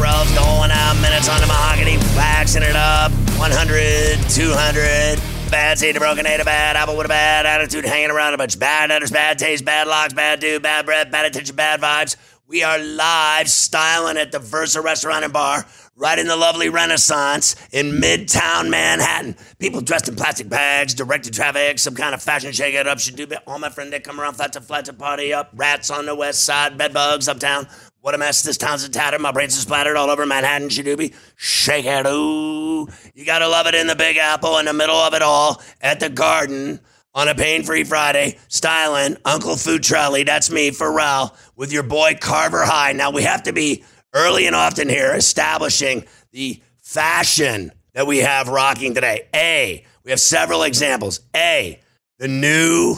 Pharrell's going out, minutes on the mahogany, waxing it up, 100, 200, bad seed, a broken head, a bad apple with a bad attitude, hanging around a bunch of bad udders, bad taste, bad locks, bad dude, bad breath, bad attention, bad vibes. We are live styling at the Versa Restaurant and Bar, right in the lovely Renaissance in Midtown Manhattan. People dressed in plastic bags, directed traffic, some kind of fashion shake-it up, should do it. All my friends that come around, flats to party up, rats on the west side, bed bugs uptown. What a mess, this town's a tatter. My brains are splattered all over Manhattan, Shadoobie. Shake it, ooh. You gotta love it in the Big Apple, in the middle of it all, at the Garden, on a pain-free Friday, styling Uncle Futrelli, that's me, Pharrell, with your boy Carver High. Now, we have to be early and often here, establishing the fashion that we have rocking today. A, we have several examples. A, the new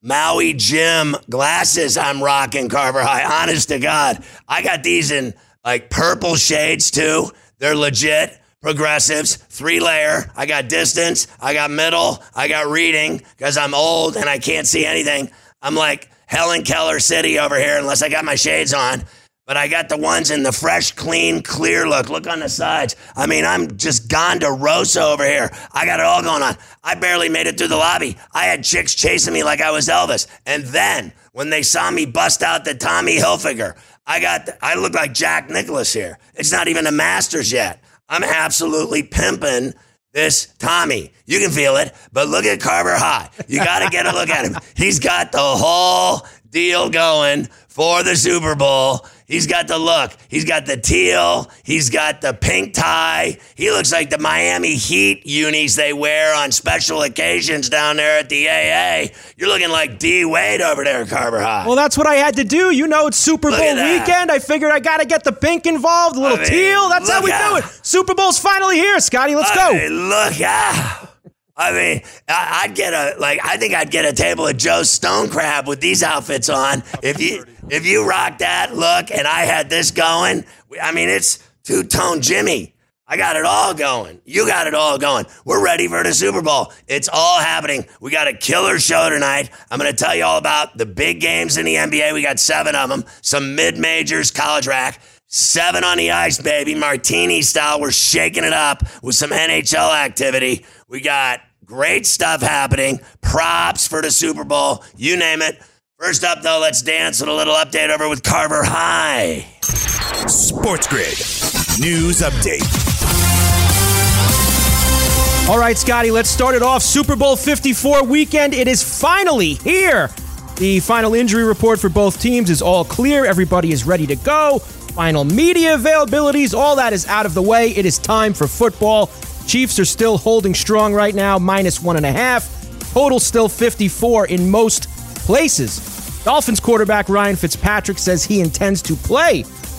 Maui Jim glasses I'm rocking, Carver High. Honest to God. I got these in like purple shades too. They're legit progressives, 3-layer. I got distance, I got middle, I got reading because I'm old and I can't see anything. I'm like Helen Keller City over here unless I got my shades on. But I got the ones in the fresh, clean, clear look. Look on the sides. I mean, I'm just Gondorosa over here. I got it all going on. I barely made it through the lobby. I had chicks chasing me like I was Elvis. And then when they saw me bust out the Tommy Hilfiger, I look like Jack Nicklaus here. It's not even the Masters yet. I'm absolutely pimping this Tommy. You can feel it, but look at Carver High. You got to get a look at him. He's got the whole deal going for the Super Bowl. He's got the look. He's got the teal. He's got the pink tie. He looks like the Miami Heat unis they wear on special occasions down there at the AA. You're looking like D-Wade over there, Carver High. Well, that's what I had to do. You know, it's Super Bowl weekend. I figured I got to get the pink involved, a little teal. That's how we do it. Super Bowl's finally here, Scotty. Let's go. Look out. I mean, I think I'd get a table of Joe's Stone Crab with these outfits on. If you rock that look and I had this going, I mean, it's two-tone Jimmy. I got it all going. You got it all going. We're ready for the Super Bowl. It's all happening. We got a killer show tonight. I'm going to tell you all about the big games in the NBA. We got 7 of them. Some mid-majors, college rack. 7 on the ice, baby, martini style. We're shaking it up with some NHL activity. We got great stuff happening, props for the Super Bowl, you name it. First up, though, let's dance with a little update over with Carver High. Sports Grid News Update. All right, Scotty, let's start it off. Super Bowl 54 weekend. It is finally here. The final injury report for both teams is all clear. Everybody is ready to go. Final media availabilities, all that is out of the way. It is time for football. Chiefs are still holding strong right now, -1.5. Total still 54 in most places. Dolphins quarterback Ryan Fitzpatrick says he intends to play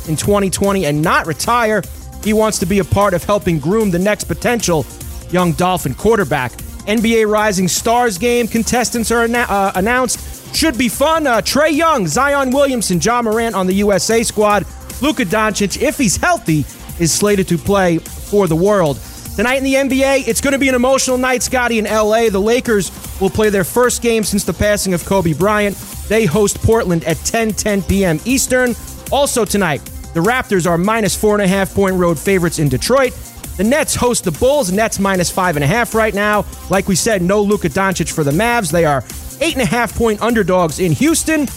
in 2020 and not retire. He wants to be a part of helping groom the next potential young Dolphin quarterback. NBA Rising Stars game contestants are announced. Should be fun. Trae Young, Zion Williamson, Ja Morant on the USA squad. Luka Doncic, if he's healthy, is slated to play for the World. Tonight in the NBA, it's going to be an emotional night, Scotty, in L.A. The Lakers will play their first game since the passing of Kobe Bryant. They host Portland at 10:10 p.m. Eastern. Also tonight, the Raptors are minus 4.5-point road favorites in Detroit. The Nets host the Bulls, and that's minus 5.5 right now. Like we said, no Luka Doncic for the Mavs. They are 8.5-point underdogs in Houston.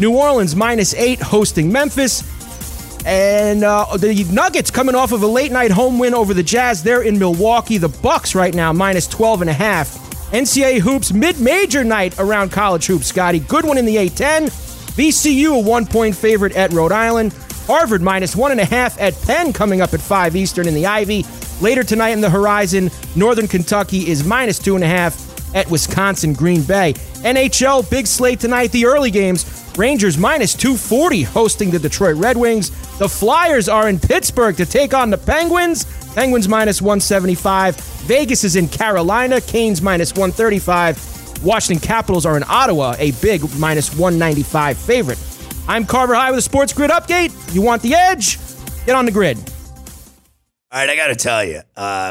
New Orleans minus 8 hosting Memphis. And the Nuggets coming off of a late-night home win over the Jazz. They're in Milwaukee. The Bucks right now, minus 12.5. NCAA hoops, mid-major night around college hoops, Scotty. Goodwin in the A-10. VCU, a 1-point favorite at Rhode Island. Harvard, minus 1.5 at Penn, coming up at 5 Eastern in the Ivy. Later tonight in the Horizon, Northern Kentucky is minus 2.5 at Wisconsin Green Bay. NHL, big slate tonight, the early games. Rangers minus 240 hosting the Detroit Red Wings. The Flyers are in Pittsburgh to take on the Penguins. Penguins minus 175. Vegas is in Carolina. Canes minus 135. Washington Capitals are in Ottawa, a big minus 195 favorite. I'm Carver High with a Sports Grid update. You want the edge? Get on the grid. All right, I got to tell you,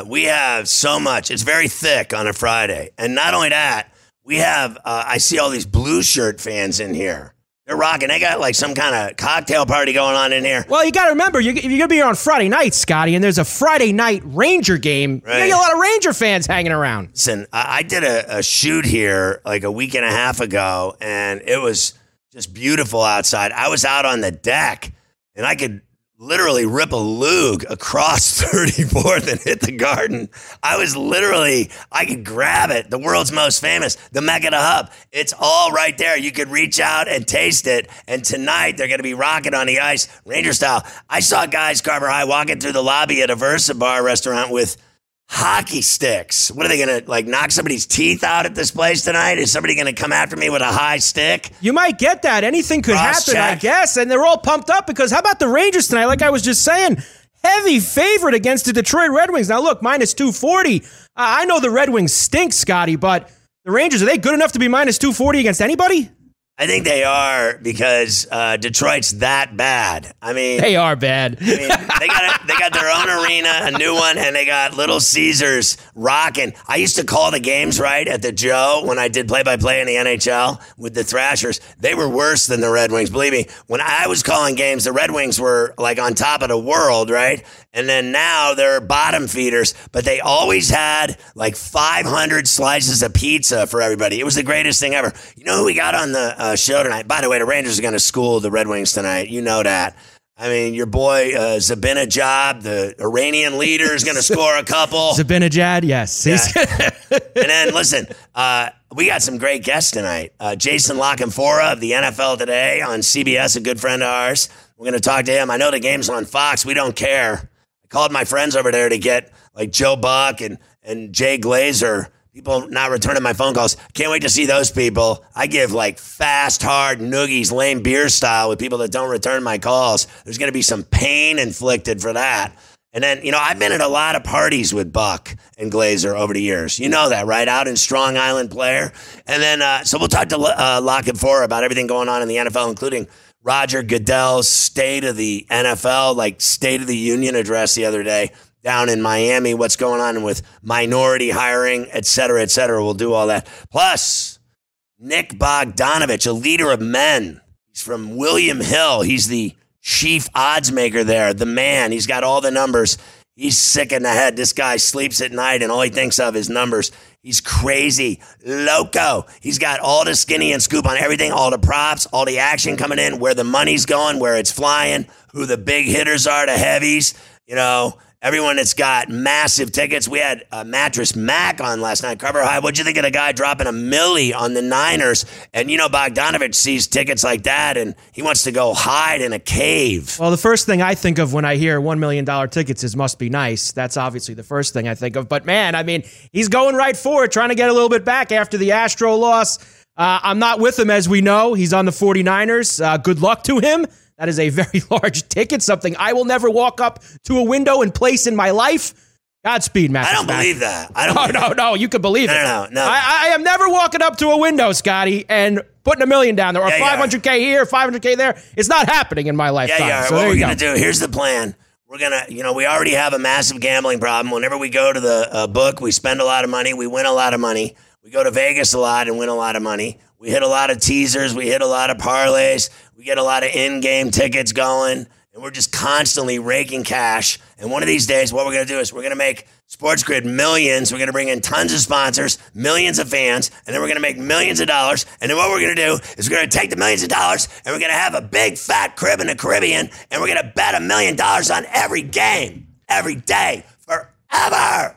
we have so much. It's very thick on a Friday. And not only that, we have, I see all these blue shirt fans in here. They're rocking. They got like some kind of cocktail party going on in here. Well, you got to remember, you're going to be here on Friday night, Scotty, and there's a Friday night Ranger game. Right. You got a lot of Ranger fans hanging around. Listen, I did a shoot here like a week and a half ago, and it was just beautiful outside. I was out on the deck, and I could literally rip a lug across 34th and hit the garden. I could grab it. The world's most famous, the Mecca, the Hub. It's all right there. You could reach out and taste it. And tonight they're going to be rocking on the ice, Ranger style. I saw guys, Carver High, walking through the lobby at a Versa Bar restaurant with hockey sticks. What are they going to, like, knock somebody's teeth out at this place tonight? Is somebody going to come after me with a high stick? You might get that. Anything could happen, I guess. And they're all pumped up because how about the Rangers tonight? Like I was just saying, heavy favorite against the Detroit Red Wings. Now, look, minus 240. I know the Red Wings stink, Scotty, but the Rangers, are they good enough to be minus 240 against anybody? I think they are because Detroit's that bad. I mean, they are bad. I mean, they got their own arena, a new one, and they got Little Caesars rocking. I used to call the games right at the Joe when I did play-by-play in the NHL with the Thrashers. They were worse than the Red Wings. Believe me, when I was calling games, the Red Wings were like on top of the world, right? And then now they're bottom feeders, but they always had like 500 slices of pizza for everybody. It was the greatest thing ever. You know who we got on the show tonight? By the way, the Rangers are going to school the Red Wings tonight. You know that. I mean, your boy Zabinajad, the Iranian leader, is going to score a couple. Zabinajad, yes. Yeah. And then, listen, we got some great guests tonight. Jason La Canfora of the NFL Today on CBS, a good friend of ours. We're going to talk to him. I know the game's on Fox. We don't care. I called my friends over there to get like Joe Buck and Jay Glazer. People not returning my phone calls. Can't wait to see those people. I give like fast, hard noogies, lame beer style with people that don't return my calls. There's going to be some pain inflicted for that. And then, you know, I've been at a lot of parties with Buck and Glazer over the years. You know that, right? Out in Strong Island Player. And then, so we'll talk to La Canfora about everything going on in the NFL, including Roger Goodell's State of the NFL, like State of the Union address the other day. Down in Miami, what's going on with minority hiring, et cetera, et cetera. We'll do all that. Plus, Nick Bogdanovich, a leader of men. He's from William Hill. He's the chief odds maker there, the man. He's got all the numbers. He's sick in the head. This guy sleeps at night, and all he thinks of is numbers. He's crazy, loco. He's got all the skinny and scoop on everything, all the props, all the action coming in, where the money's going, where it's flying, who the big hitters are, the heavies, you know. Everyone that's got massive tickets. We had Mattress Mac on last night. Carver High, what'd you think of the guy dropping a milli on the Niners? And, you know, Bogdanovich sees tickets like that, and he wants to go hide in a cave. Well, the first thing I think of when I hear $1 million tickets is must be nice. That's obviously the first thing I think of. But, man, I mean, he's going right for it, trying to get a little bit back after the Astro loss. I'm not with him, as we know. He's on the 49ers. Good luck to him. That is a very large ticket, something I will never walk up to a window and place in my life. Godspeed, Matt. I don't believe that. I don't. No, you can believe it. No. I am never walking up to a window, Scotty, and putting $1 million down there, or 500K here, 500K there. It's not happening in my lifetime. So what we're going to do, here's the plan. We're going to, you know, we already have a massive gambling problem. Whenever we go to the book, we spend a lot of money. We win a lot of money. We go to Vegas a lot and win a lot of money. We hit a lot of teasers. We hit a lot of parlays. We get a lot of in-game tickets going. And we're just constantly raking cash. And one of these days, what we're going to do is we're going to make Sports Grid millions. We're going to bring in tons of sponsors, millions of fans, and then we're going to make millions of dollars. And then what we're going to do is we're going to take the millions of dollars and we're going to have a big fat crib in the Caribbean, and we're going to bet $1 million on every game, every day, forever.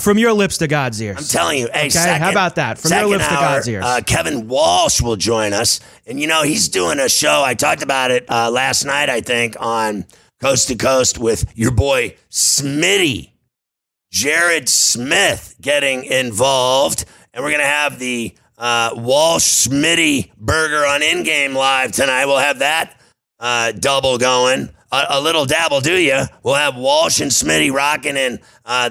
From your lips to God's ears. I'm telling you. Hey, okay, how about that? From your lips to God's ears. Kevin Walsh will join us. And, you know, he's doing a show. I talked about it last night, I think, on Coast to Coast with your boy Smitty, Jared Smith, getting involved. And we're going to have the Walsh-Smitty burger on In-Game Live tonight. We'll have that double going. A little dabble, do you? We'll have Walsh and Smitty rocking in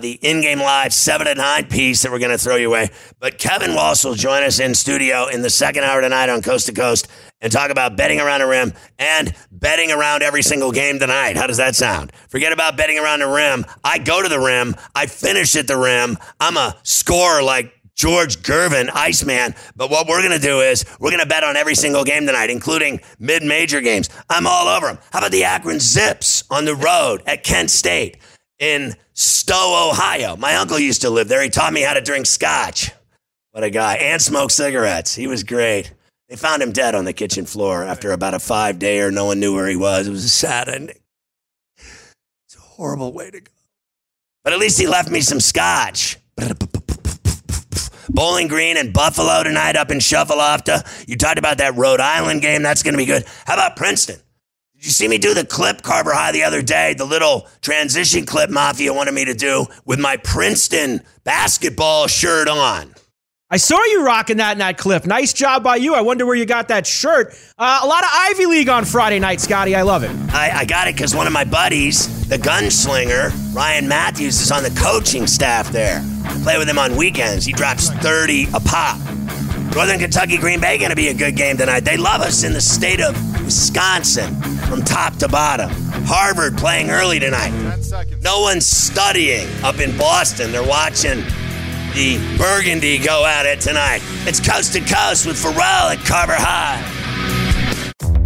the In-Game Live 7-9 piece that we're going to throw your way. But Kevin Walsh will join us in studio in the second hour tonight on Coast to Coast and talk about betting around the rim and betting around every single game tonight. How does that sound? Forget about betting around the rim. I go to the rim. I finish at the rim. I'm a scorer like George Gervin, Iceman. But what we're going to do is we're going to bet on every single game tonight, including mid-major games. I'm all over them. How about the Akron Zips on the road at Kent State in Stow, Ohio? My uncle used to live there. He taught me how to drink scotch. What a guy. And smoke cigarettes. He was great. They found him dead on the kitchen floor after about a 5-day, or no one knew where he was. It was a sad ending. It's a horrible way to go. But at least he left me some scotch. Bowling Green and Buffalo tonight up in Shuffleofta. You talked about that Rhode Island game. That's going to be good. How about Princeton? Did you see me do the clip, Carver High, the other day? The little transition clip Mafia wanted me to do with my Princeton basketball shirt on. I saw you rocking that in that clip. Nice job by you. I wonder where you got that shirt. A lot of Ivy League on Friday night, Scotty. I love it. I got it because one of my buddies, the gunslinger, Ryan Matthews, is on the coaching staff there. I play with him on weekends. He drops 30 a pop. Northern Kentucky, Green Bay, going to be a good game tonight. They love us in the state of Wisconsin from top to bottom. Harvard playing early tonight. No one's studying up in Boston. They're watching the Burgundy go at it tonight. It's Coast to Coast with Pharrell at Carver High.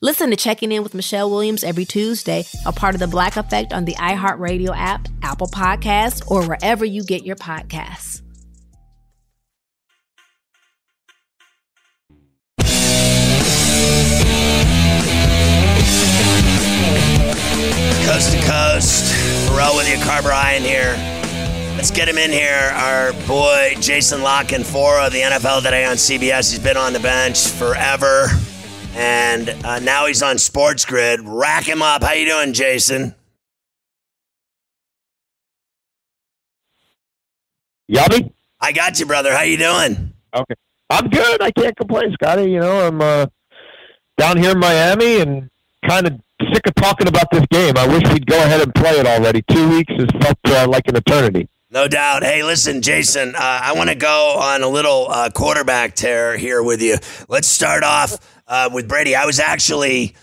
Listen to Checking In with Michelle Williams every Tuesday, a part of the Black Effect on the iHeartRadio app, Apple Podcasts, or wherever you get your podcasts. Coast to coast, Pharrell with you, Carver High in here. Let's get him in here. Our boy, Jason La Canfora of the NFL Today on CBS. He's been on the bench forever, and now he's on Sports Grid. Rack him up. How you doing, Jason? Yobby? I got you, brother. How you doing? Okay. I'm good. I can't complain, Scotty. You know, I'm down here in Miami and kind of sick of talking about this game. I wish we'd go ahead and play it already. 2 weeks is felt like an eternity. No doubt. Hey, listen, Jason, I want to go on a little quarterback tear here with you. Let's start off with Brady. I was actually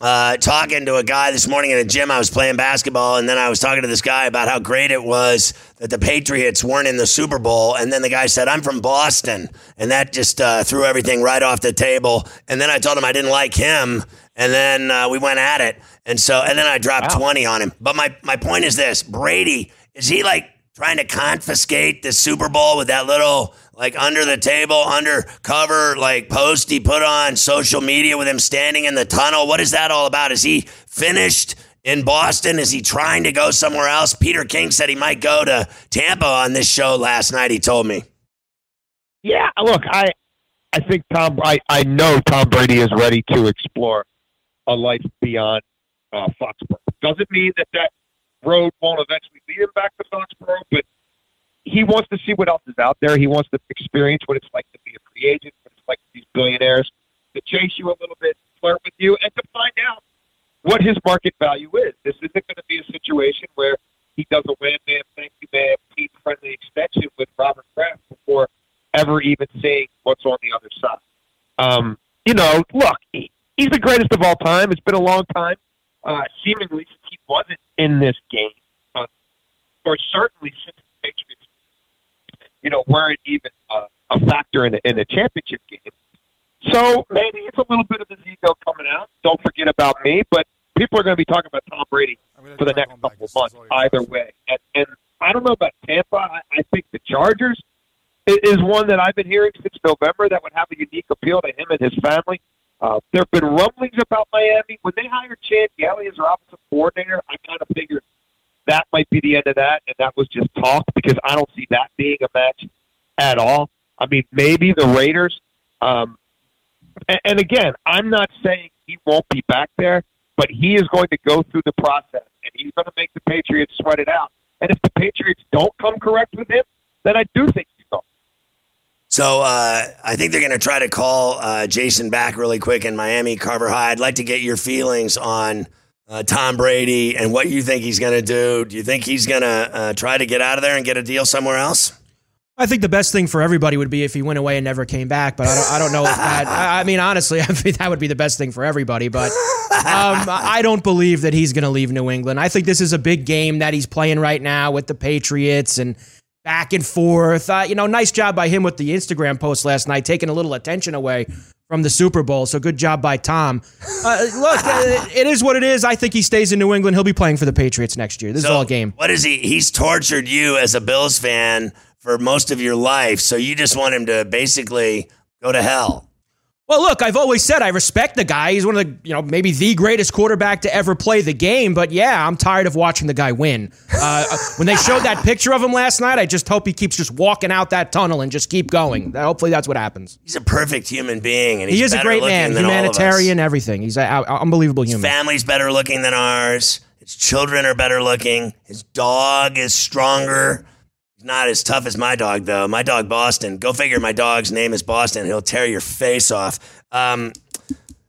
talking to a guy this morning in the gym. I was playing basketball, and then I was talking to this guy about how great it was that the Patriots weren't in the Super Bowl. And then the guy said, I'm from Boston. And that just threw everything right off the table. And then I told him I didn't like him. And then we went at it. And then I dropped 20 on him. But my point is this. Brady, is he like trying to confiscate the Super Bowl with that little like under the table, undercover like post he put on social media with him standing in the tunnel? What is that all about? Is he finished in Boston? Is he trying to go somewhere else? Peter King said he might go to Tampa on this show last night, he told me. Yeah, look, I think I know Tom Brady is ready to explore a life beyond Foxborough. Doesn't mean that road won't eventually lead him back to Foxborough, but he wants to see what else is out there. He wants to experience what it's like to be a free agent, what it's like to these billionaires, to chase you a little bit, flirt with you, and to find out what his market value is. This isn't going to be a situation where he does a wham-bam, thank-you-bam, team-friendly extension with Robert Kraft before ever even seeing what's on the other side. You know, look, he's the greatest of all time. It's been a long time, seemingly, since he wasn't in this game, or certainly since the Patriots, you know, weren't even a factor in a championship game. So maybe it's a little bit of his ego coming out. Don't forget about me, but people are going to be talking about Tom Brady for the next couple of months, either way. And I don't know about Tampa. I think the Chargers is one that I've been hearing since November that would have a unique appeal to him and his family. There have been rumblings about Miami. When they hired Chad Gailey as their offensive coordinator, I kind of figured that might be the end of that, and that was just talk because I don't see that being a match at all. I mean, maybe the Raiders. And again, I'm not saying he won't be back there, but he is going to go through the process, and he's going to make the Patriots sweat it out. And if the Patriots don't come correct with him, then I do think. So I think they're going to try to call Jason back really quick in Miami, Carver High. I'd like to get your feelings on Tom Brady and what you think he's going to do. Do you think he's going to try to get out of there and get a deal somewhere else? I think the best thing for everybody would be if he went away and never came back. But I don't know if that. I mean, honestly, I think that would be the best thing for everybody. But I don't believe that he's going to leave New England. I think this is a big game that he's playing right now with the Patriots and back and forth. You know, nice job by him with the Instagram post last night, taking a little attention away from the Super Bowl. So good job by Tom. Look, it is what it is. I think he stays in New England. He'll be playing for the Patriots next year. This is all game. What is he? He's tortured you as a Bills fan for most of your life. So you just want him to basically go to hell. Well, look, I've always said I respect the guy. He's one of the, you know, maybe the greatest quarterback to ever play the game. But, yeah, I'm tired of watching the guy win. When they showed that picture of him last night, I just hope he keeps just walking out that tunnel and just keep going. Hopefully that's what happens. He's a perfect human being. And he is a great man, humanitarian, everything. He's an unbelievable human. His family's better looking than ours. His children are better looking. His dog is stronger. Not as tough as my dog, though. My dog, Boston. Go figure my dog's name is Boston. He'll tear your face off.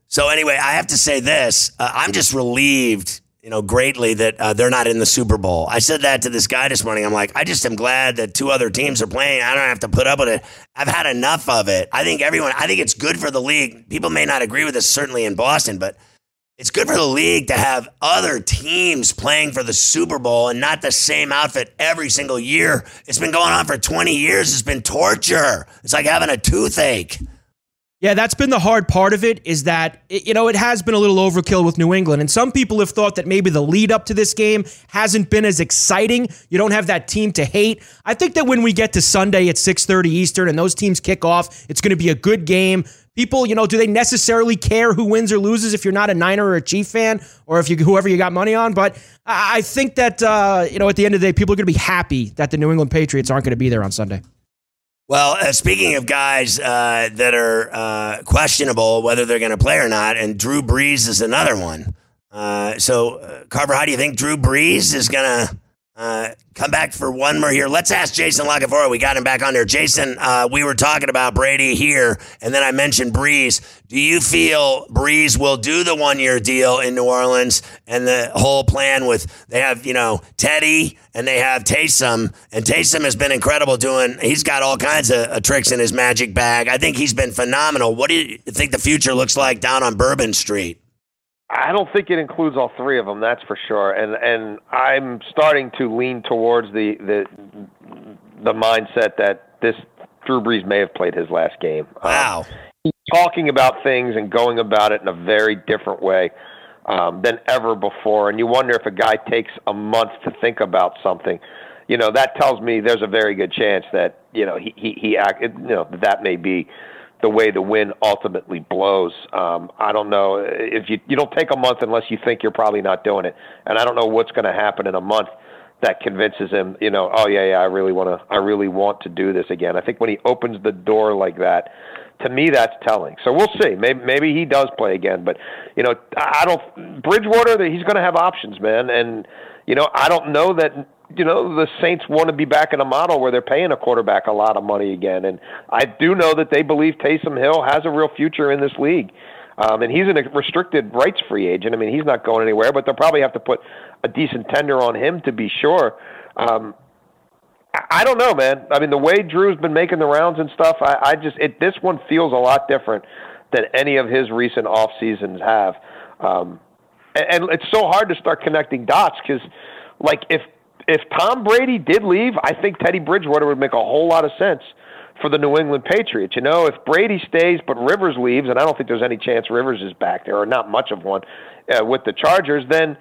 So anyway, I have to say this. I'm just relieved, you know, greatly that they're not in the Super Bowl. I said that to this guy this morning. I'm like, I just am glad that two other teams are playing. I don't have to put up with it. I've had enough of it. I think it's good for the league. People may not agree with us, certainly in Boston, but It's good for the league to have other teams playing for the Super Bowl and not the same outfit every single year. It's been going on for 20 years. It's been torture. It's like having a toothache. Yeah, that's been the hard part of it, is that, you know, it has been a little overkill with New England. And some people have thought that maybe the lead up to this game hasn't been as exciting. You don't have that team to hate. I think that when we get to Sunday at 6:30 Eastern and those teams kick off, it's going to be a good game. People, you know, do they necessarily care who wins or loses if you're not a Niner or a Chief fan or if you whoever you got money on? But I think that, you know, at the end of the day, people are going to be happy that the New England Patriots aren't going to be there on Sunday. Well, speaking of guys that are questionable, whether they're going to play or not, and Drew Brees is another one. So, Carver, how do you think Drew Brees is going to come back for one more year? Let's ask Jason La Canfora. We got him back on there. Jason, we were talking about Brady here, and then I mentioned Brees. Do you feel Brees will do the one-year deal in New Orleans and the whole plan with they have, you know, Teddy and they have Taysom, and Taysom has been incredible doing. He's got all kinds of tricks in his magic bag. I think he's been phenomenal. What do you think the future looks like down on Bourbon Street? I don't think it includes all three of them, that's for sure. And I'm starting to lean towards the mindset that this Drew Brees may have played his last game. Wow. He's talking about things and going about it in a very different way than ever before. And you wonder if a guy takes a month to think about something. You know, that tells me there's a very good chance that, you know, that may be the way the wind ultimately blows. I don't know if you don't take a month unless you think you're probably not doing it. And I don't know what's going to happen in a month that convinces him, you know, oh yeah, I really want to do this again. I think when he opens the door like that, to me, that's telling. So we'll see. Maybe he does play again, but you know, Bridgewater, he's going to have options, man. And you know, I don't know that, you know, the Saints want to be back in a model where they're paying a quarterback a lot of money again. And I do know that they believe Taysom Hill has a real future in this league. And he's a restricted rights free agent. I mean, he's not going anywhere, but they'll probably have to put a decent tender on him to be sure. I don't know, man. I mean, the way Drew's been making the rounds and stuff, this one feels a lot different than any of his recent off seasons have. And it's so hard to start connecting dots because, like, if Tom Brady did leave, I think Teddy Bridgewater would make a whole lot of sense for the New England Patriots. You know, if Brady stays but Rivers leaves, and I don't think there's any chance Rivers is back there, or not much of one, with the Chargers, then,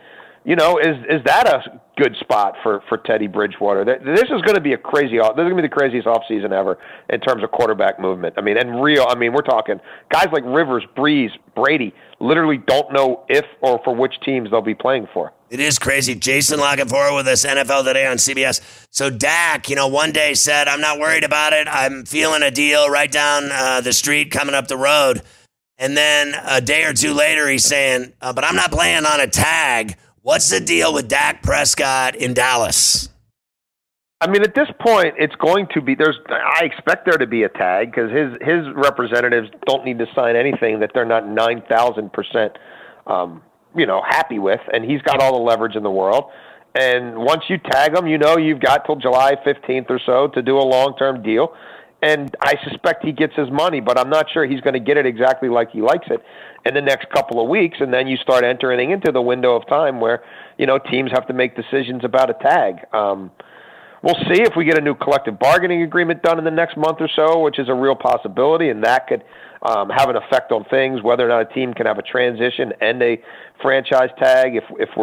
you know, is that a good spot for Teddy Bridgewater? This is going to be the craziest offseason ever in terms of quarterback movement. I mean, we're talking guys like Rivers, Breeze, Brady literally don't know if or for which teams they'll be playing for. It is crazy. Jason La Canfora with us, NFL Today on CBS. So Dak, you know, one day said, I'm not worried about it. I'm feeling a deal right down the street coming up the road. And then a day or two later, he's saying, but I'm not playing on a tag. What's the deal with Dak Prescott in Dallas? I mean, at this point, it's going to be I expect there to be a tag because his representatives don't need to sign anything that they're not 9,000%, you know, happy with, and he's got all the leverage in the world. And once you tag him, you know you've got till July 15th or so to do a long-term deal. And I suspect he gets his money, but I'm not sure he's going to get it exactly like he likes it in the next couple of weeks. And then you start entering into the window of time where, you know, teams have to make decisions about a tag. We'll see if we get a new collective bargaining agreement done in the next month or so, which is a real possibility, and that could have an effect on things, whether or not a team can have a transition and a franchise tag. If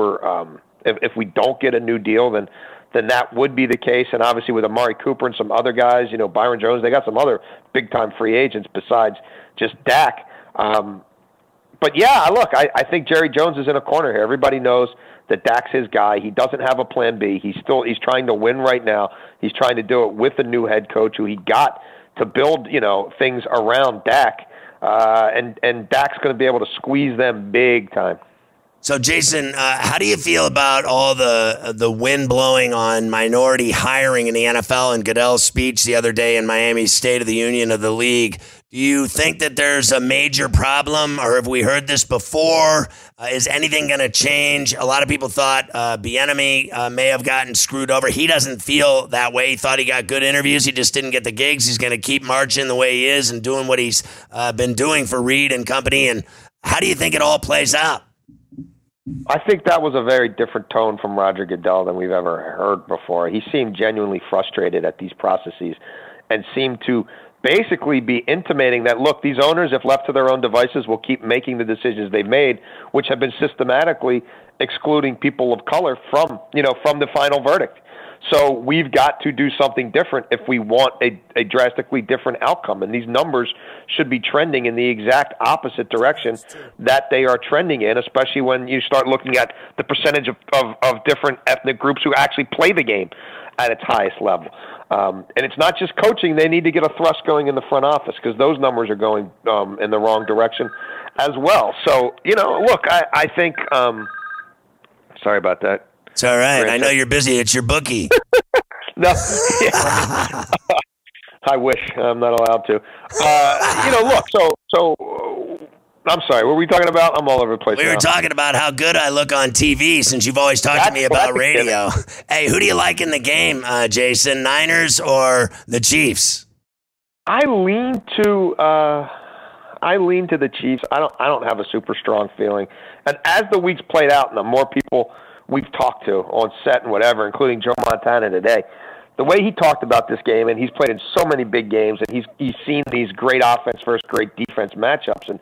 we don't get a new deal, then that would be the case. And obviously with Amari Cooper and some other guys, you know, Byron Jones, they got some other big-time free agents besides just Dak. But, yeah, look, I think Jerry Jones is in a corner here. Everybody knows that Dak's his guy. He doesn't have a plan B. He's trying to win right now. He's trying to do it with the new head coach who he got to build, you know, things around Dak. And Dak's going to be able to squeeze them big time. So, Jason, how do you feel about all the wind blowing on minority hiring in the NFL and Goodell's speech the other day in Miami's State of the Union of the League? Do you think that there's a major problem, or have we heard this before? Is anything going to change? A lot of people thought Bieniemy may have gotten screwed over. He doesn't feel that way. He thought he got good interviews. He just didn't get the gigs. He's going to keep marching the way he is and doing what he's been doing for Reed and company. And how do you think it all plays out? I think that was a very different tone from Roger Goodell than we've ever heard before. He seemed genuinely frustrated at these processes and seemed to basically be intimating that, look, these owners, if left to their own devices, will keep making the decisions they've made, which have been systematically excluding people of color from the final verdict. So we've got to do something different if we want a drastically different outcome. And these numbers should be trending in the exact opposite direction that they are trending in, especially when you start looking at the percentage of different ethnic groups who actually play the game at its highest level. And it's not just coaching. They need to get a thrust going in the front office because those numbers are going in the wrong direction as well. So, look, I think sorry about that. It's all right. I know you're busy. It's your bookie. No. Yeah. I wish. I'm not allowed to. Look, so I'm sorry. What were we talking about? I'm all over the place. We were talking about how good I look on TV since you've always talked to me about radio. Hey, who do you like in the game, Jason? Niners or the Chiefs? I lean to the Chiefs. I don't have a super strong feeling. And as the weeks played out and the more people we've talked to on set and whatever, including Joe Montana today, the way he talked about this game, and he's played in so many big games, and he's seen these great offense versus great defense matchups, and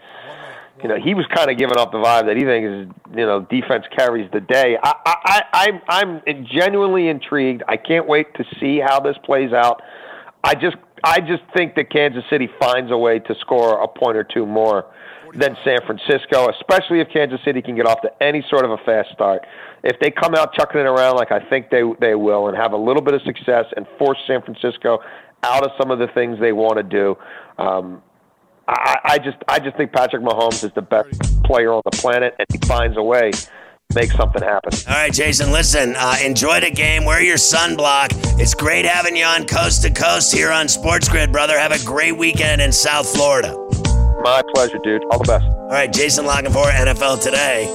he was kind of giving off the vibe that he thinks defense carries the day. I'm genuinely intrigued. I can't wait to see how this plays out. I just think that Kansas City finds a way to score a point or two more than San Francisco, especially if Kansas City can get off to any sort of a fast start. If they come out chucking it around like I think they will and have a little bit of success and force San Francisco out of some of the things they want to do, I just think Patrick Mahomes is the best player on the planet, and he finds a way to make something happen. All right, Jason, listen, enjoy the game. Wear your sunblock. It's great having you on Coast to Coast here on Sports Grid, brother. Have a great weekend in South Florida. My pleasure, dude. All the best. All right, Jason La Canfora, NFL Today.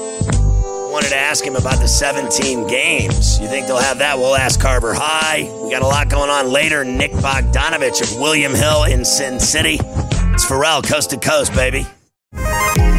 Wanted to ask him about the 17 games. You think they'll have that? We'll ask Carver High. We got a lot going on later. Nick Bogdanovich of William Hill in Sin City. It's Pharrell, Coast to Coast, baby.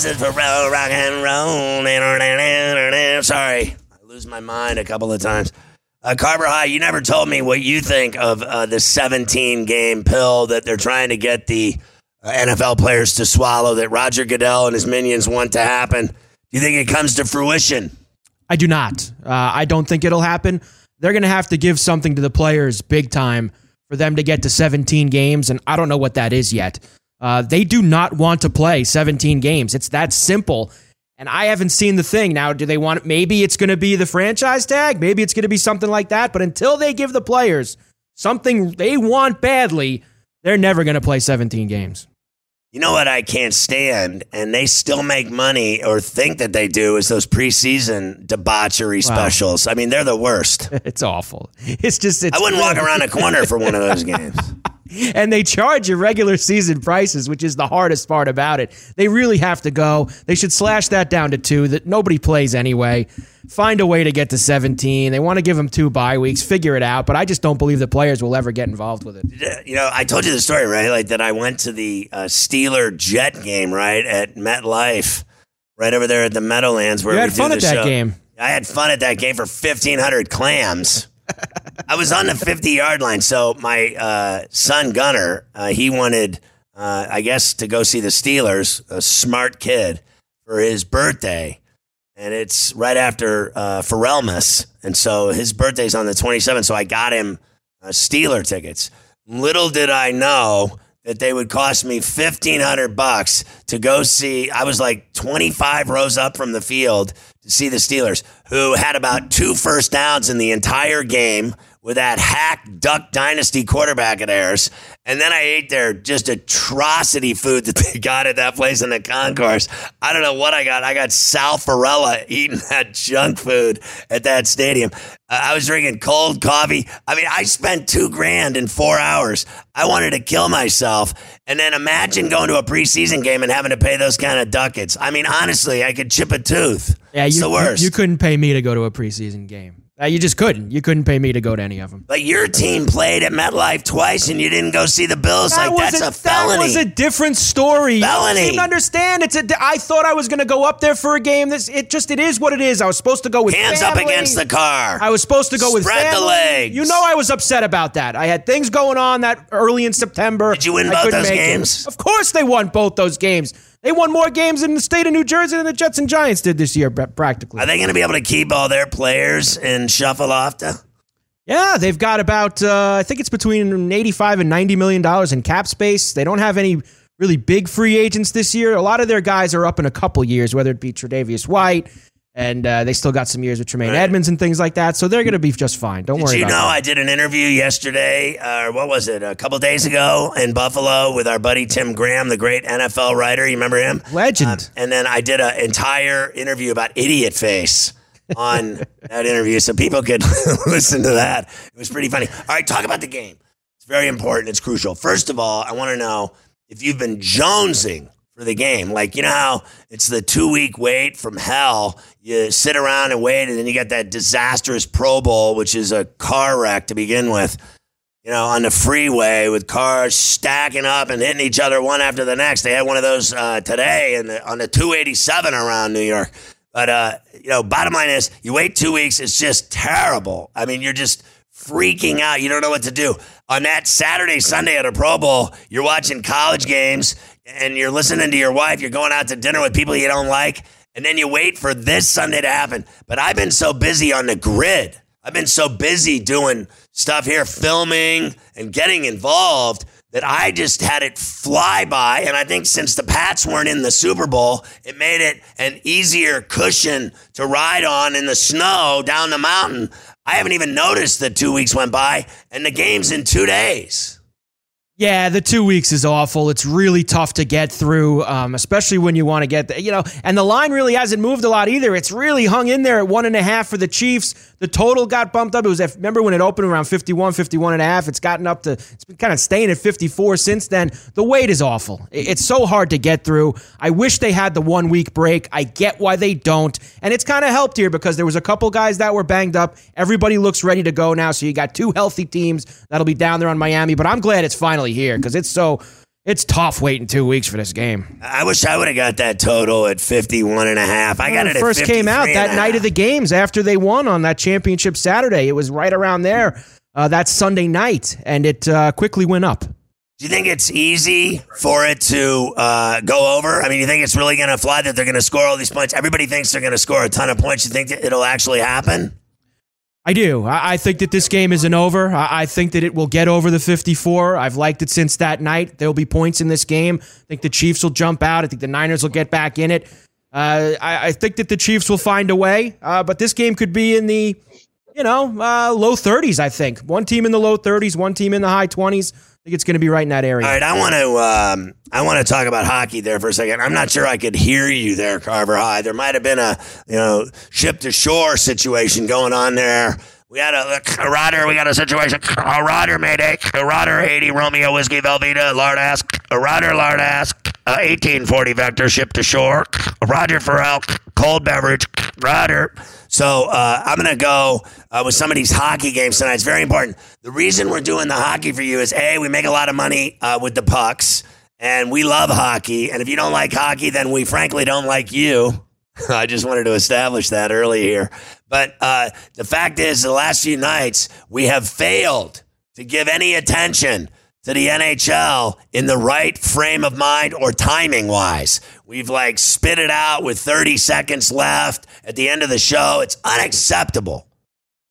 It's Pharrell, rock and roll. Sorry, I lose my mind a couple of times. Carver High, you never told me what you think of the 17-game pill that they're trying to get the NFL players to swallow that Roger Goodell and his minions want to happen. Do you think it comes to fruition? I do not. I don't think it'll happen. They're going to have to give something to the players big time for them to get to 17 games, and I don't know what that is yet. They do not want to play 17 games. It's that simple. And I haven't seen the thing. Now, do they want it? Maybe it's going to be the franchise tag. Maybe it's going to be something like that. But until they give the players something they want badly, they're never going to play 17 games. You know what I can't stand, and they still make money or think that they do, is those preseason debauchery specials. I mean, they're the worst. It's awful. I wouldn't walk around a corner for one of those games. And they charge your regular season prices, which is the hardest part about it. They really have to go. They should slash that down to 2 that nobody plays anyway. Find a way to get to 17. They want to give them 2 bye weeks. Figure it out. But I just don't believe the players will ever get involved with it. I told you the story, right? Like that I went to the Steeler-Jet game, right, at MetLife, right over there at the Meadowlands. Where you had fun at that game. I had fun at that game for 1,500 clams. I was on the 50-yard line, so my son Gunner, he wanted, I guess, to go see the Steelers, a smart kid, for his birthday. And it's right after Pharrellmas, and so his birthday's on the 27th, so I got him Steeler tickets. Little did I know that they would cost me $1,500 to go see. I was like 25 rows up from the field to see the Steelers, who had about 2 first downs in the entire game with that hack duck dynasty quarterback of theirs. And then I ate their just atrocity food that they got at that place in the concourse. I don't know what I got. I got Sal Farella eating that junk food at that stadium. I was drinking cold coffee. I mean, I spent $2,000 in 4 hours. I wanted to kill myself. And then imagine going to a preseason game and having to pay those kind of ducats. I mean, honestly, I could chip a tooth. Yeah, it's the worst. You couldn't pay me to go to a preseason game. You just couldn't. You couldn't pay me to go to any of them. Like, your team played at MetLife twice, and you didn't go see the Bills. That like, that's a felony. That was a different story. Felony. You didn't understand. I thought I was going to go up there for a game. It is what it is. I was supposed to go with hands family. Up against the car. I was supposed to go with spread family. The legs. You know I was upset about that. I had things going on that early in September. Did you win both those games? Of course they won both those games. They won more games in the state of New Jersey than the Jets and Giants did this year, practically. Are they going to be able to keep all their players and shuffle off to? Yeah, they've got about, I think it's between $85 and $90 million in cap space. They don't have any really big free agents this year. A lot of their guys are up in a couple years, whether it be Tre'Davious White, and they still got some years with Tremaine Edmonds and things like that, so they're going to be just fine. Don't worry about it. Did you know I did an interview yesterday, or what was it, a couple days ago in Buffalo with our buddy Tim Graham, the great NFL writer. You remember him? Legend. And then I did an entire interview about Idiot Face on that interview, so people could listen to that. It was pretty funny. All right, talk about the game. It's very important. It's crucial. First of all, I want to know if you've been jonesing for the game. Like, you know how it's the 2-week wait from hell. You sit around and wait, and then you get that disastrous Pro Bowl, which is a car wreck to begin with, you know, on the freeway with cars stacking up and hitting each other one after the next. They had one of those today on the 287 around New York. But, you know, bottom line is you wait 2 weeks. It's just terrible. I mean, you're just freaking out. You don't know what to do. On that Saturday, Sunday at a Pro Bowl, you're watching college games, and you're listening to your wife, you're going out to dinner with people you don't like, and then you wait for this Sunday to happen. But I've been so busy on the grid. I've been so busy doing stuff here, filming and getting involved, that I just had it fly by. And I think since the Pats weren't in the Super Bowl, it made it an easier cushion to ride on in the snow down the mountain. I haven't even noticed that 2 weeks went by, and the game's in 2 days. Yeah, the 2 weeks is awful. It's really tough to get through, especially when you want to get there. You know, and the line really hasn't moved a lot either. It's really hung in there at 1.5 for the Chiefs. The total got bumped up. It was, remember when it opened around 51, 51.5? It's gotten up to, it's been kind of staying at 54 since then. The wait is awful. It's so hard to get through. I wish they had the 1 week break. I get why they don't. And it's kind of helped here because there was a couple guys that were banged up. Everybody looks ready to go now. So you got 2 healthy teams that'll be down there on Miami, but I'm glad it's finally here because it's tough waiting 2 weeks for this game. I wish I would have got that total at 51.5. I got it at 53.5. First came out that night of the games after they won on that championship Saturday. It was right around there that Sunday night, and it quickly went up. Do you think it's easy for it to go over? I mean, you think it's really going to fly that they're going to score all these points? Everybody thinks they're going to score a ton of points. You think that it'll actually happen? I do. I think that this game isn't over. I think that it will get over the 54. I've liked it since that night. There'll be points in this game. I think the Chiefs will jump out. I think the Niners will get back in it. I think that the Chiefs will find a way, but this game could be in the, you know, low 30s, I think. One team in the low 30s, one team in the high 20s. I think it's going to be right in that area. All right, I want to talk about hockey there for a second. I'm not sure I could hear you there, Carver High. There might have been a, you know, ship to shore situation going on there. We had a Rotter. We got a situation. A Rotter, Mayday. A Rotter, 80 Romeo Whiskey Velveeta. Lard ass. A Rotter, lard ass. 1840 Vector ship to shore. Roger Pharrell. Cold beverage. Rotter. So I'm going to go with some of these hockey games tonight. It's very important. The reason we're doing the hockey for you is, A, we make a lot of money with the pucks, and we love hockey. And if you don't like hockey, then we frankly don't like you. I just wanted to establish that early here. But the fact is, the last few nights, we have failed to give any attention to the NHL in the right frame of mind or timing-wise. We've, like, spit it out with 30 seconds left at the end of the show. It's unacceptable.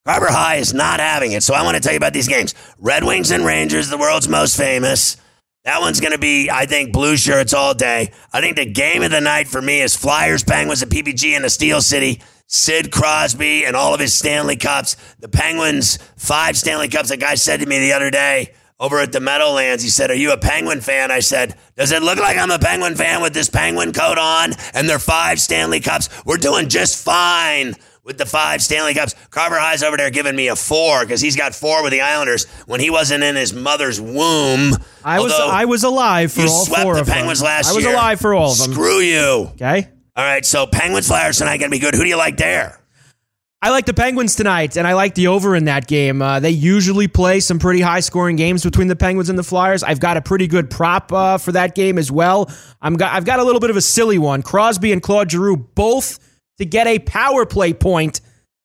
Carver High is not having it, so I want to tell you about these games. Red Wings and Rangers, the world's most famous. That one's going to be, I think, blue shirts all day. I think the game of the night for me is Flyers, Penguins, and PPG in the Steel City. Sid Crosby and all of his Stanley Cups. The Penguins, 5 Stanley Cups. A guy said to me the other day over at the Meadowlands, he said, "Are you a Penguin fan?" I said, "Does it look like I'm a Penguin fan with this Penguin coat on and their 5 Stanley Cups? We're doing just fine with the 5 Stanley Cups." Carver High's over there giving me a 4 because he's got 4 with the Islanders when he wasn't in his mother's womb. I was alive for all 4 of them. You swept the Penguins last year. I was alive for all of them. Screw you. Okay. All right, so Penguins Flyers tonight going to be good. Who do you like there? I like the Penguins tonight, and I like the over in that game. They usually play some pretty high-scoring games between the Penguins and the Flyers. I've got a pretty good prop for that game as well. I've got a little bit of a silly one. Crosby and Claude Giroux both to get a power play point,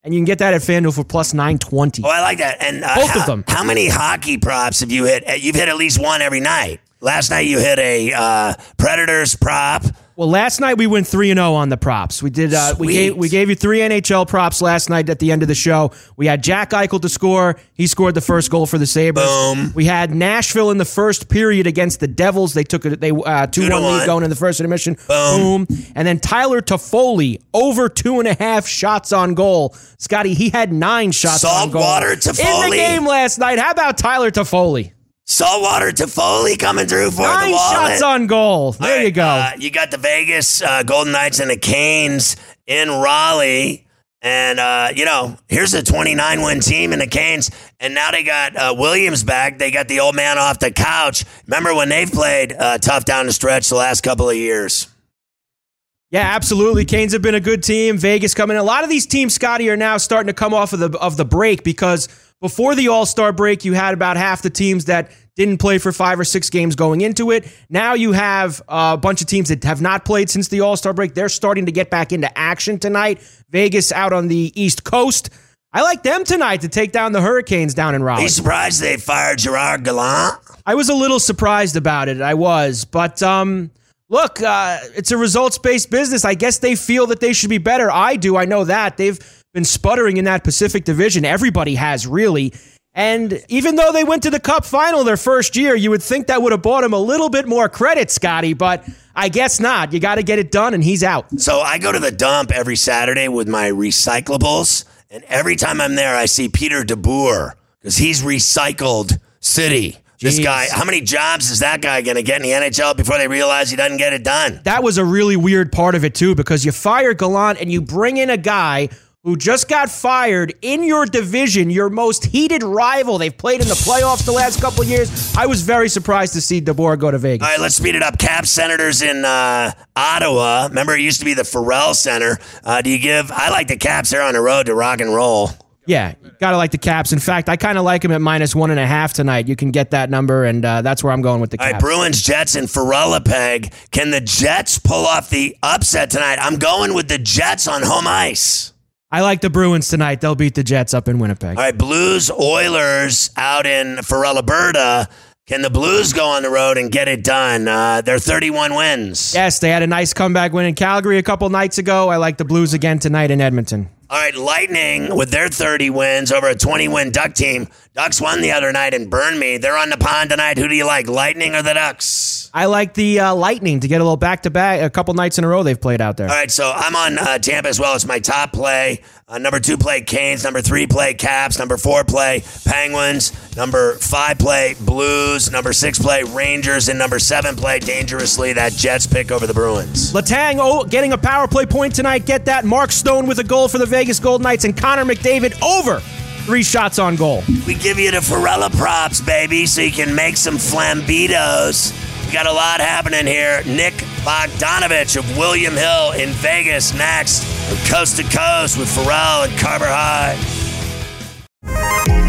and you can get that at FanDuel for plus 920. Oh, I like that. And both of them. How many hockey props have you hit? You've hit at least one every night. Last night you hit a Predators prop. Well, last night we went 3-0 on the props. We did. We gave you 3 NHL props last night at the end of the show. We had Jack Eichel to score. He scored the first goal for the Sabres. Boom. We had Nashville in the first period against the Devils. They took a 2-1 lead going in the first intermission. Boom. Boom. And then Tyler Toffoli, over 2.5 shots on goal. Scotty, he had 9 shots on goal. Saltwater Toffoli. In the game last night. How about Tyler Toffoli? Saltwater Toffoli coming through for the wallet. 9 shots on goal. There you go. You got the Vegas Golden Knights and the Canes in Raleigh. And, here's a 29-win team in the Canes. And now they got Williams back. They got the old man off the couch. Remember when they've played tough down the stretch the last couple of years? Yeah, absolutely. Canes have been a good team. Vegas coming in. A lot of these teams, Scotty, are now starting to come off of the break because before the All-Star break, you had about half the teams that didn't play for 5 or 6 games going into it. Now you have a bunch of teams that have not played since the All-Star break. They're starting to get back into action tonight. Vegas out on the East Coast. I like them tonight to take down the Hurricanes down in Raleigh. Are you surprised they fired Gerard Gallant? I was a little surprised about it. I was, but look, it's a results-based business. I guess they feel that they should be better. I do. I know that. They've been sputtering in that Pacific Division. Everybody has, really. And even though they went to the Cup final their first year, you would think that would have bought him a little bit more credit, Scotty, but I guess not. You got to get it done, and he's out. So I go to the dump every Saturday with my recyclables, and every time I'm there, I see Peter DeBoer because he's recycled city. This guy, how many jobs is that guy going to get in the NHL before they realize he doesn't get it done? That was a really weird part of it, too, because you fire Gallant and you bring in a guy who just got fired in your division, your most heated rival. They've played in the playoffs the last couple of years. I was very surprised to see DeBoer go to Vegas. All right, let's speed it up. Caps Senators in Ottawa. Remember, it used to be the Pharrell Center. I like the Caps. They're on the road to rock and roll. Yeah, gotta like the Caps. In fact, I kind of like them at -1.5 tonight. You can get that number, and that's where I'm going with the Caps. All right, Bruins, Jets, and Farrellepeg. Can the Jets pull off the upset tonight? I'm going with the Jets on home ice. I like the Bruins tonight. They'll beat the Jets up in Winnipeg. All right, Blues, Oilers out in Farrell-Alberta. Can the Blues go on the road and get it done? They're 31 wins. Yes, they had a nice comeback win in Calgary a couple nights ago. I like the Blues again tonight in Edmonton. All right, Lightning with their 30 wins over a 20-win Duck team. Ducks won the other night in Burn Me. They're on the pond tonight. Who do you like, Lightning or the Ducks? I like the Lightning to get a little back-to-back. A couple nights in a row they've played out there. All right, so I'm on Tampa as well. It's my top play. Number 2 play Canes. Number 3 play Caps. Number 4 play Penguins. Number 5 play Blues. Number 6 play Rangers. And number 7 play dangerously that Jets pick over the Bruins. Letang getting a power play point tonight. Get that. Mark Stone with a goal for the Vegas Golden Knights. And Connor McDavid over 3 shots on goal. We give you the Pharrella props, baby, so you can make some flambitos. We got a lot happening here. Nick Bogdanovich of William Hill in Vegas next. From Coast to Coast with Pharrell and Carver High.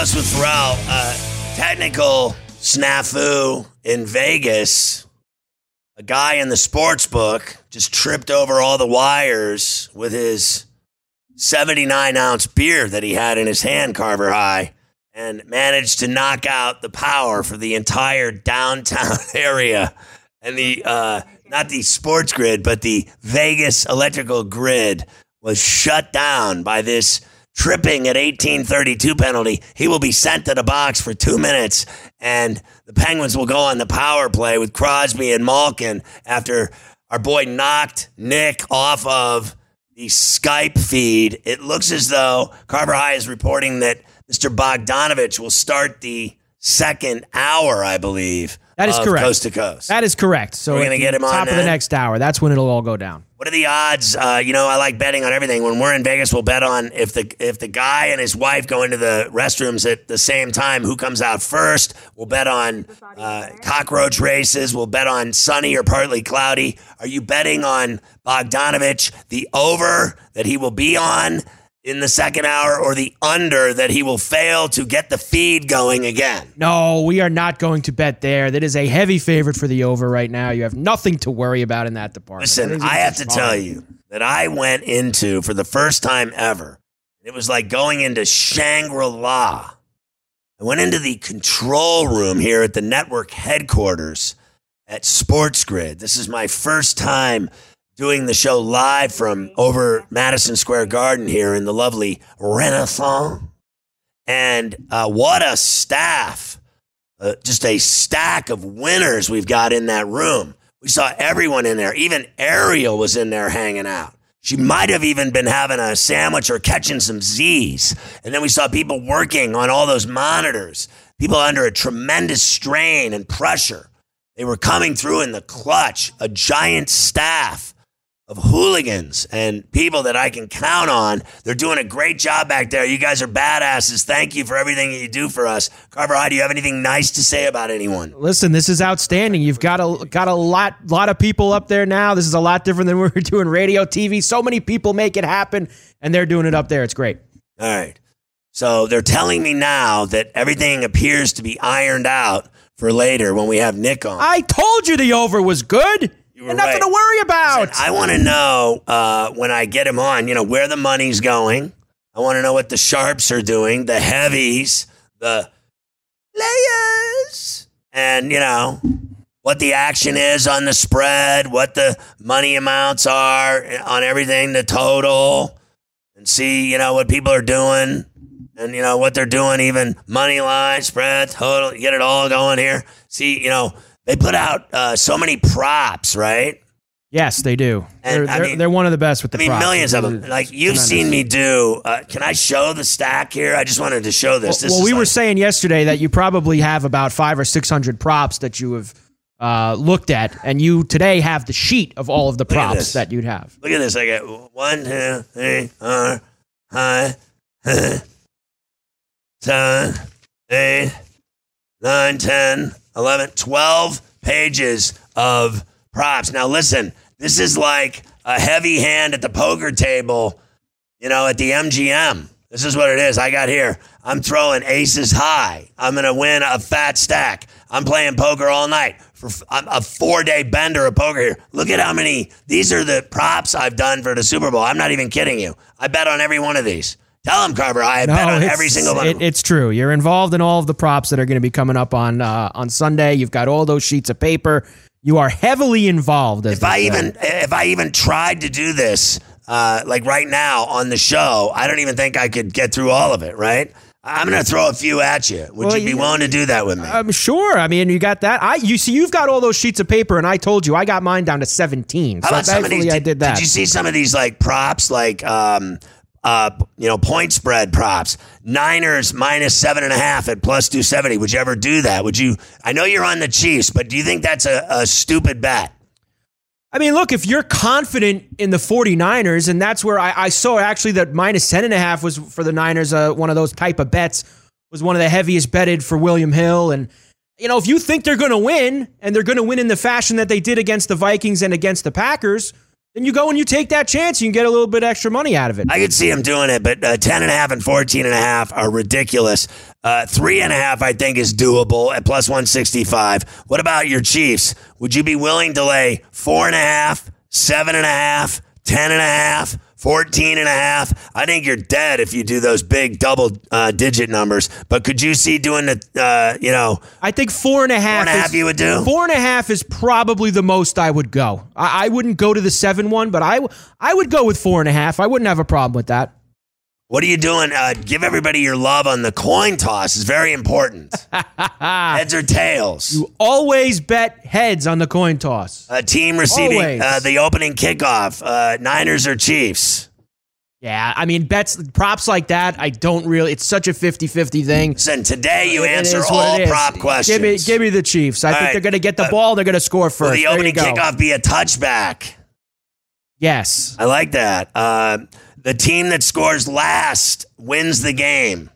us with Pharrell. Technical snafu in Vegas. A guy in the sports book just tripped over all the wires with his 79-ounce beer that he had in his hand, Carver High, and managed to knock out the power for the entire downtown area. And the, not the sports grid, but the Vegas electrical grid was shut down by this tripping at 1832 penalty. He will be sent to the box for 2 minutes, and the Penguins will go on the power play with Crosby and Malkin after our boy knocked Nick off of the Skype feed. It looks as though Carver High is reporting that Mr. Bogdanovich will start the second hour, I believe. That is correct. Coast to coast. That is correct. So we're going to get him on top of the next hour. That's when it'll all go down. What are the odds? You know, I like betting on everything. When we're in Vegas, we'll bet on if the guy and his wife go into the restrooms at the same time, who comes out first. We'll bet on cockroach races. We'll bet on sunny or partly cloudy. Are you betting on Bogdanovich, the over that he will be on in the second hour, or the under that he will fail to get the feed going again? No, we are not going to bet there. That is a heavy favorite for the over right now. You have nothing to worry about in that department. Listen, I have to tell you that I went into, for the first time ever, it was like going into Shangri-La. I went into the control room here at the network headquarters at Sports Grid. This is my first time doing the show live from over Madison Square Garden here in the lovely Renaissance. And what a staff. Just a stack of winners we've got in that room. We saw everyone in there. Even Ariel was in there hanging out. She might have even been having a sandwich or catching some Z's. And then we saw people working on all those monitors. People under a tremendous strain and pressure. They were coming through in the clutch. A giant staff of hooligans and people that I can count on. They're doing a great job back there. You guys are badasses. Thank you for everything that you do for us. Carver High, do you have anything nice to say about anyone? Listen, this is outstanding. You've got a lot of people up there now. This is a lot different than we were doing radio, TV. So many people make it happen, and they're doing it up there. It's great. All right. So they're telling me now that everything appears to be ironed out for later when we have Nick on. I told you the over was good. You're nothing right to worry about. Listen, I want to know when I get him on, you know, where the money's going. I want to know what the sharps are doing, the heavies, the layers, and, you know, what the action is on the spread, what the money amounts are on everything, the total, and see, you know, what people are doing and, you know, what they're doing, even money line, spread, total, get it all going here. See, you know, they put out so many props, right? Yes, they do. And they're one of the best with the props. I mean, millions of them. Like, you've seen me do. Can I show the stack here? I just wanted to show this. Well, we were saying yesterday that you probably have about 500 or 600 props that you have looked at, and you today have the sheet of all of the props that you'd have. Look at this. I got 1, 2, 3, 4, 5, 6, 7, 8, 9, 10, 11, 12 pages of props. Now, listen, this is like a heavy hand at the poker table, you know, at the MGM. This is what it is. I got here. I'm throwing aces high. I'm going to win a fat stack. I'm playing poker all night. I'm a 4-day bender of poker here. Look at how many. These are the props I've done for the Super Bowl. I'm not even kidding you. I bet on every one of these. Tell him, Carver, I bet on every single one. It's true. You're involved in all of the props that are going to be coming up on Sunday. You've got all those sheets of paper. You are heavily involved. If I even tried to do this, like right now on the show, I don't even think I could get through all of it, right? I'm going to throw a few at you. Would you be willing to do that with me? I'm sure. I mean, you got that. You've got all those sheets of paper, and I told you I got mine down to 17. So thankfully I did that. Did you see some of these like props, like you know, point spread props, Niners minus -7.5 at plus +270. Would you ever do that? Would you? I know you're on the Chiefs, but do you think that's a stupid bet? I mean, look, if you're confident in the 49ers, and that's where I saw actually that minus -10.5 was for the Niners. One of those type of bets was one of the heaviest betted for William Hill. And, you know, if you think they're going to win and they're going to win in the fashion that they did against the Vikings and against the Packers, then you go and you take that chance. You can get a little bit extra money out of it. I could see him doing it, but 10.5 and 14.5 are ridiculous. 3.5, I think, is doable at plus 165. What about your Chiefs? Would you be willing to lay 4.5, 7.5, 10.5? 14.5. I think you're dead if you do those big double-digit numbers. But could you see doing the, I think 4.5. 4.5 you would do? 4.5 is probably the most I would go. I wouldn't go to the 7-1, but I would go with 4.5. I wouldn't have a problem with that. What are you doing? Give everybody your love on the coin toss. It's very important. Heads or tails? You always bet heads on the coin toss. A team receiving the opening kickoff, Niners or Chiefs? Yeah, I mean, props like that, I don't really, it's such a 50-50 thing. Listen, today you answer all prop questions. Give me the Chiefs. I think they're going to get the ball, they're going to score first. Will the opening kickoff be a touchback? Yes. I like that. The team that scores last wins the game.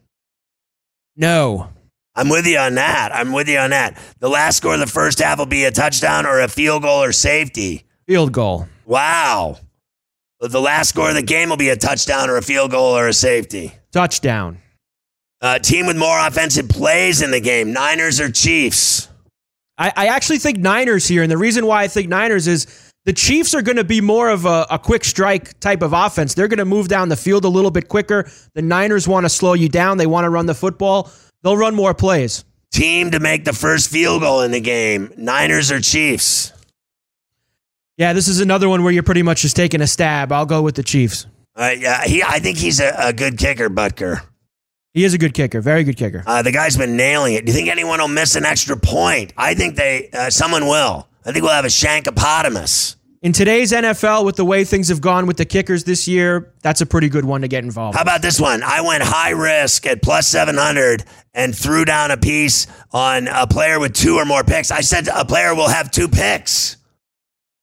No. I'm with you on that. The last score of the first half will be a touchdown or a field goal or safety. Field goal. Wow. The last score of the game will be a touchdown or a field goal or a safety. Touchdown. Team with more offensive plays in the game, Niners or Chiefs? I actually think Niners here, and the reason why I think Niners is the Chiefs are going to be more of a quick strike type of offense. They're going to move down the field a little bit quicker. The Niners want to slow you down. They want to run the football. They'll run more plays. Team to make the first field goal in the game, Niners or Chiefs? Yeah, this is another one where you're pretty much just taking a stab. I'll go with the Chiefs. Yeah, I think he's a good kicker, Butker. He is a good kicker, very good kicker. The guy's been nailing it. Do you think anyone will miss an extra point? I think someone will. I think we'll have a shankopotamus. In today's NFL, with the way things have gone with the kickers this year, that's a pretty good one to get involved. How about this one? I went high risk at plus 700 and threw down a piece on a player with two or more picks. I said a player will have two picks.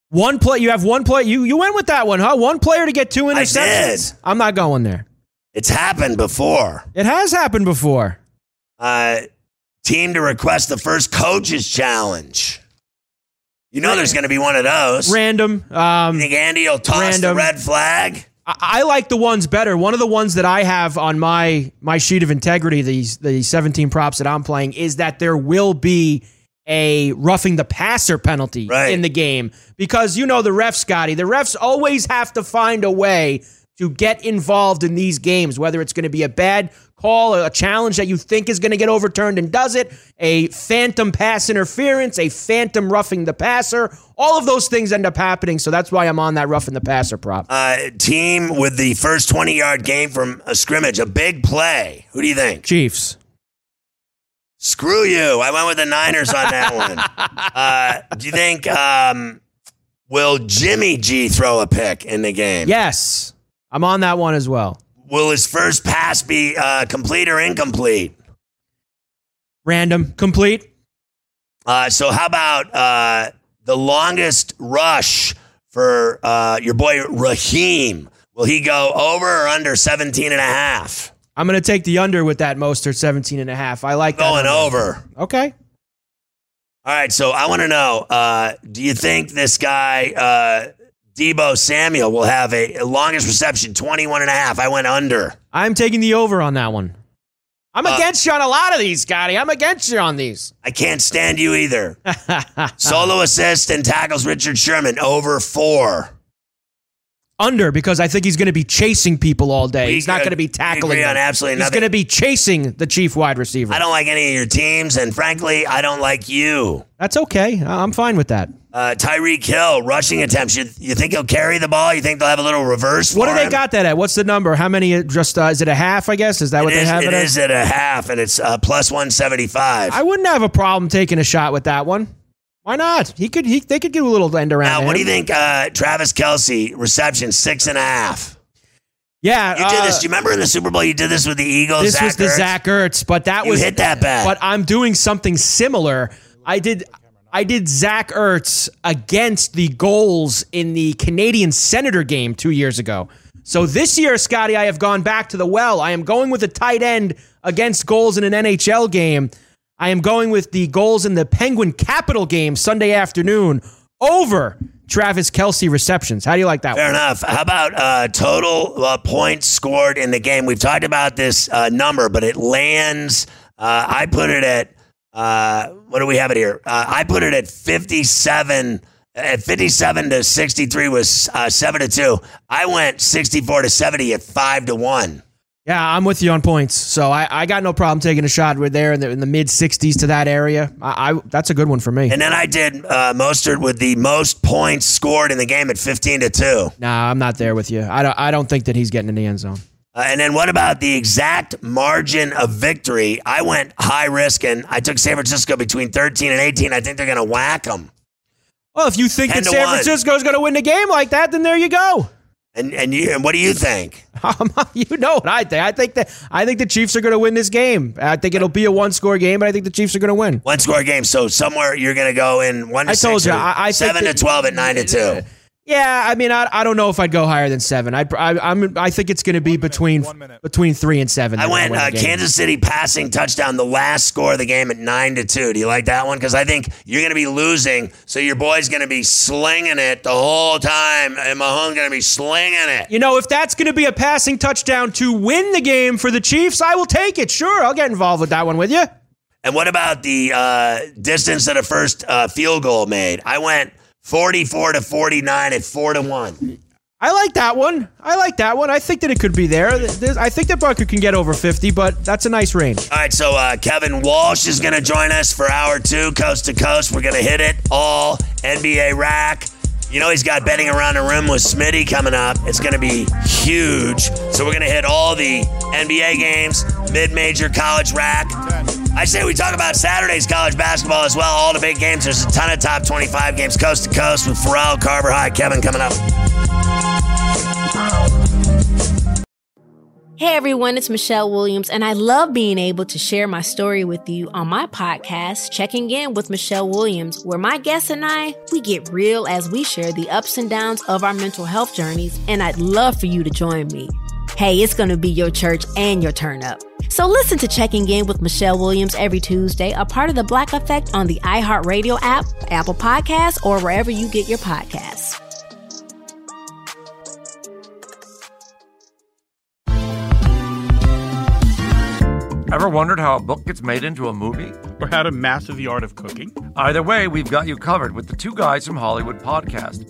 One play, you have one play. You went with that one, huh? One player to get two interceptions. I did. I'm not going there. It's happened before. It has happened before. Team to request the first coach's challenge. You know there's going to be one of those. Random. You think Andy will toss the red flag? I like the ones better. One of the ones that I have on my sheet of integrity, the 17 props that I'm playing, is that there will be a roughing the passer penalty in the game. Because you know the refs, Scotty. The refs always have to find a way to get involved in these games, whether it's going to be a bad call, a challenge that you think is going to get overturned and does it, a phantom pass interference, a phantom roughing the passer. All of those things end up happening, so that's why I'm on that roughing the passer prop. Team with the first 20-yard gain from a scrimmage, a big play. Who do you think? Chiefs. Screw you. I went with the Niners on that one. Do you think will Jimmy G throw a pick in the game? Yes. I'm on that one as well. Will his first pass be complete or incomplete? Random. Complete. So how about the longest rush for your boy Raheem? Will he go over or under 17.5? I'm going to take the under with that Mostert 17.5. I like that. Going over. Okay. All right, so I want to know, do you think this guy Debo Samuel will have a longest reception, 21.5. I went under. I'm taking the over on that one. I'm against you on a lot of these, Scotty. I'm against you on these. I can't stand you either. Solo assist and tackles Richard Sherman, over 4. Under, because I think he's going to be chasing people all day. He's not going to be tackling them. He's going to be chasing the chief wide receiver. I don't like any of your teams, and frankly, I don't like you. That's okay. I'm fine with that. Tyreek Hill, rushing attempts. You think he'll carry the ball? You think they'll have a little reverse for him? What do they got that at? What's the number? How many? Just is it a half, I guess? Is that what they have it at? It is at a half, and it's plus 175. I wouldn't have a problem taking a shot with that one. Why not? They could do a little end around. Now, what do you think? Travis Kelce reception 6.5. Yeah, you did this. Do you remember in the Super Bowl you did this with the Eagles? This was the Zach Ertz, but you hit that bad. But I'm doing something similar. I did Zach Ertz against the goals in the Canadian Senator game 2 years ago. So this year, Scotty, I have gone back to the well. I am going with a tight end against goals in an NHL game. I am going with the goals in the Penguin Capital game Sunday afternoon over Travis Kelce receptions. How do you like that one? Fair enough. How about total points scored in the game? We've talked about this number, but it lands I put it at, what do we have it here? I put it at 57. At 57-63 was 7-2. I went 64-70 at 5-1. Yeah, I'm with you on points. So I got no problem taking a shot. We're there in the mid 60s to that area. I that's a good one for me. And then I did Mostert with the most points scored in the game at 15-2. Nah, I'm not there with you. I don't think that he's getting in the end zone. And then what about the exact margin of victory? I went high risk and I took San Francisco between 13 and 18. I think they're going to whack them. Well, if you think that San Francisco's going to win the game like that, then there you go. And what do you think? You know what I think. I think the Chiefs are going to win this game. I think it'll be a one-score game, but I think the Chiefs are going to win. One-score game. So somewhere you're going to go in 1-6. I told you, 7-12 at 9-2. Yeah, I mean, I don't know if I'd go higher than 7. I think it's going to be between 3 and 7. I went Kansas City passing touchdown, the last score of the game at 9-2. Do you like that one? Because I think you're going to be losing, so your boy's going to be slinging it the whole time, and Mahomes going to be slinging it. You know, if that's going to be a passing touchdown to win the game for the Chiefs, I will take it. Sure, I'll get involved with that one with you. And what about the distance that a first field goal made? I went 44-49 at 4-1. I like that one. I think that it could be there. I think that Bucker can get over 50, but that's a nice range. All right, so Kevin Walsh is going to join us for hour two, coast to coast. We're going to hit it all NBA rack. You know he's got betting around the rim with Smitty coming up. It's going to be huge. So we're going to hit all the NBA games, mid-major college rack. I say we talk about Saturday's college basketball as well. All the big games. There's a ton of top 25 games coast to coast with Pharrell, Carver High, Kevin coming up. Hey everyone, it's Michelle Williams, and I love being able to share my story with you on my podcast, Checking In with Michelle Williams, where my guests and I, we get real as we share the ups and downs of our mental health journeys, and I'd love for you to join me. Hey, it's going to be your church and your turn up. So listen to Checking In with Michelle Williams every Tuesday, a part of the Black Effect on the iHeartRadio app, Apple Podcasts, or wherever you get your podcasts. Ever wondered how a book gets made into a movie? Or how to master the art of cooking? Either way, we've got you covered with the Two Guys from Hollywood podcast.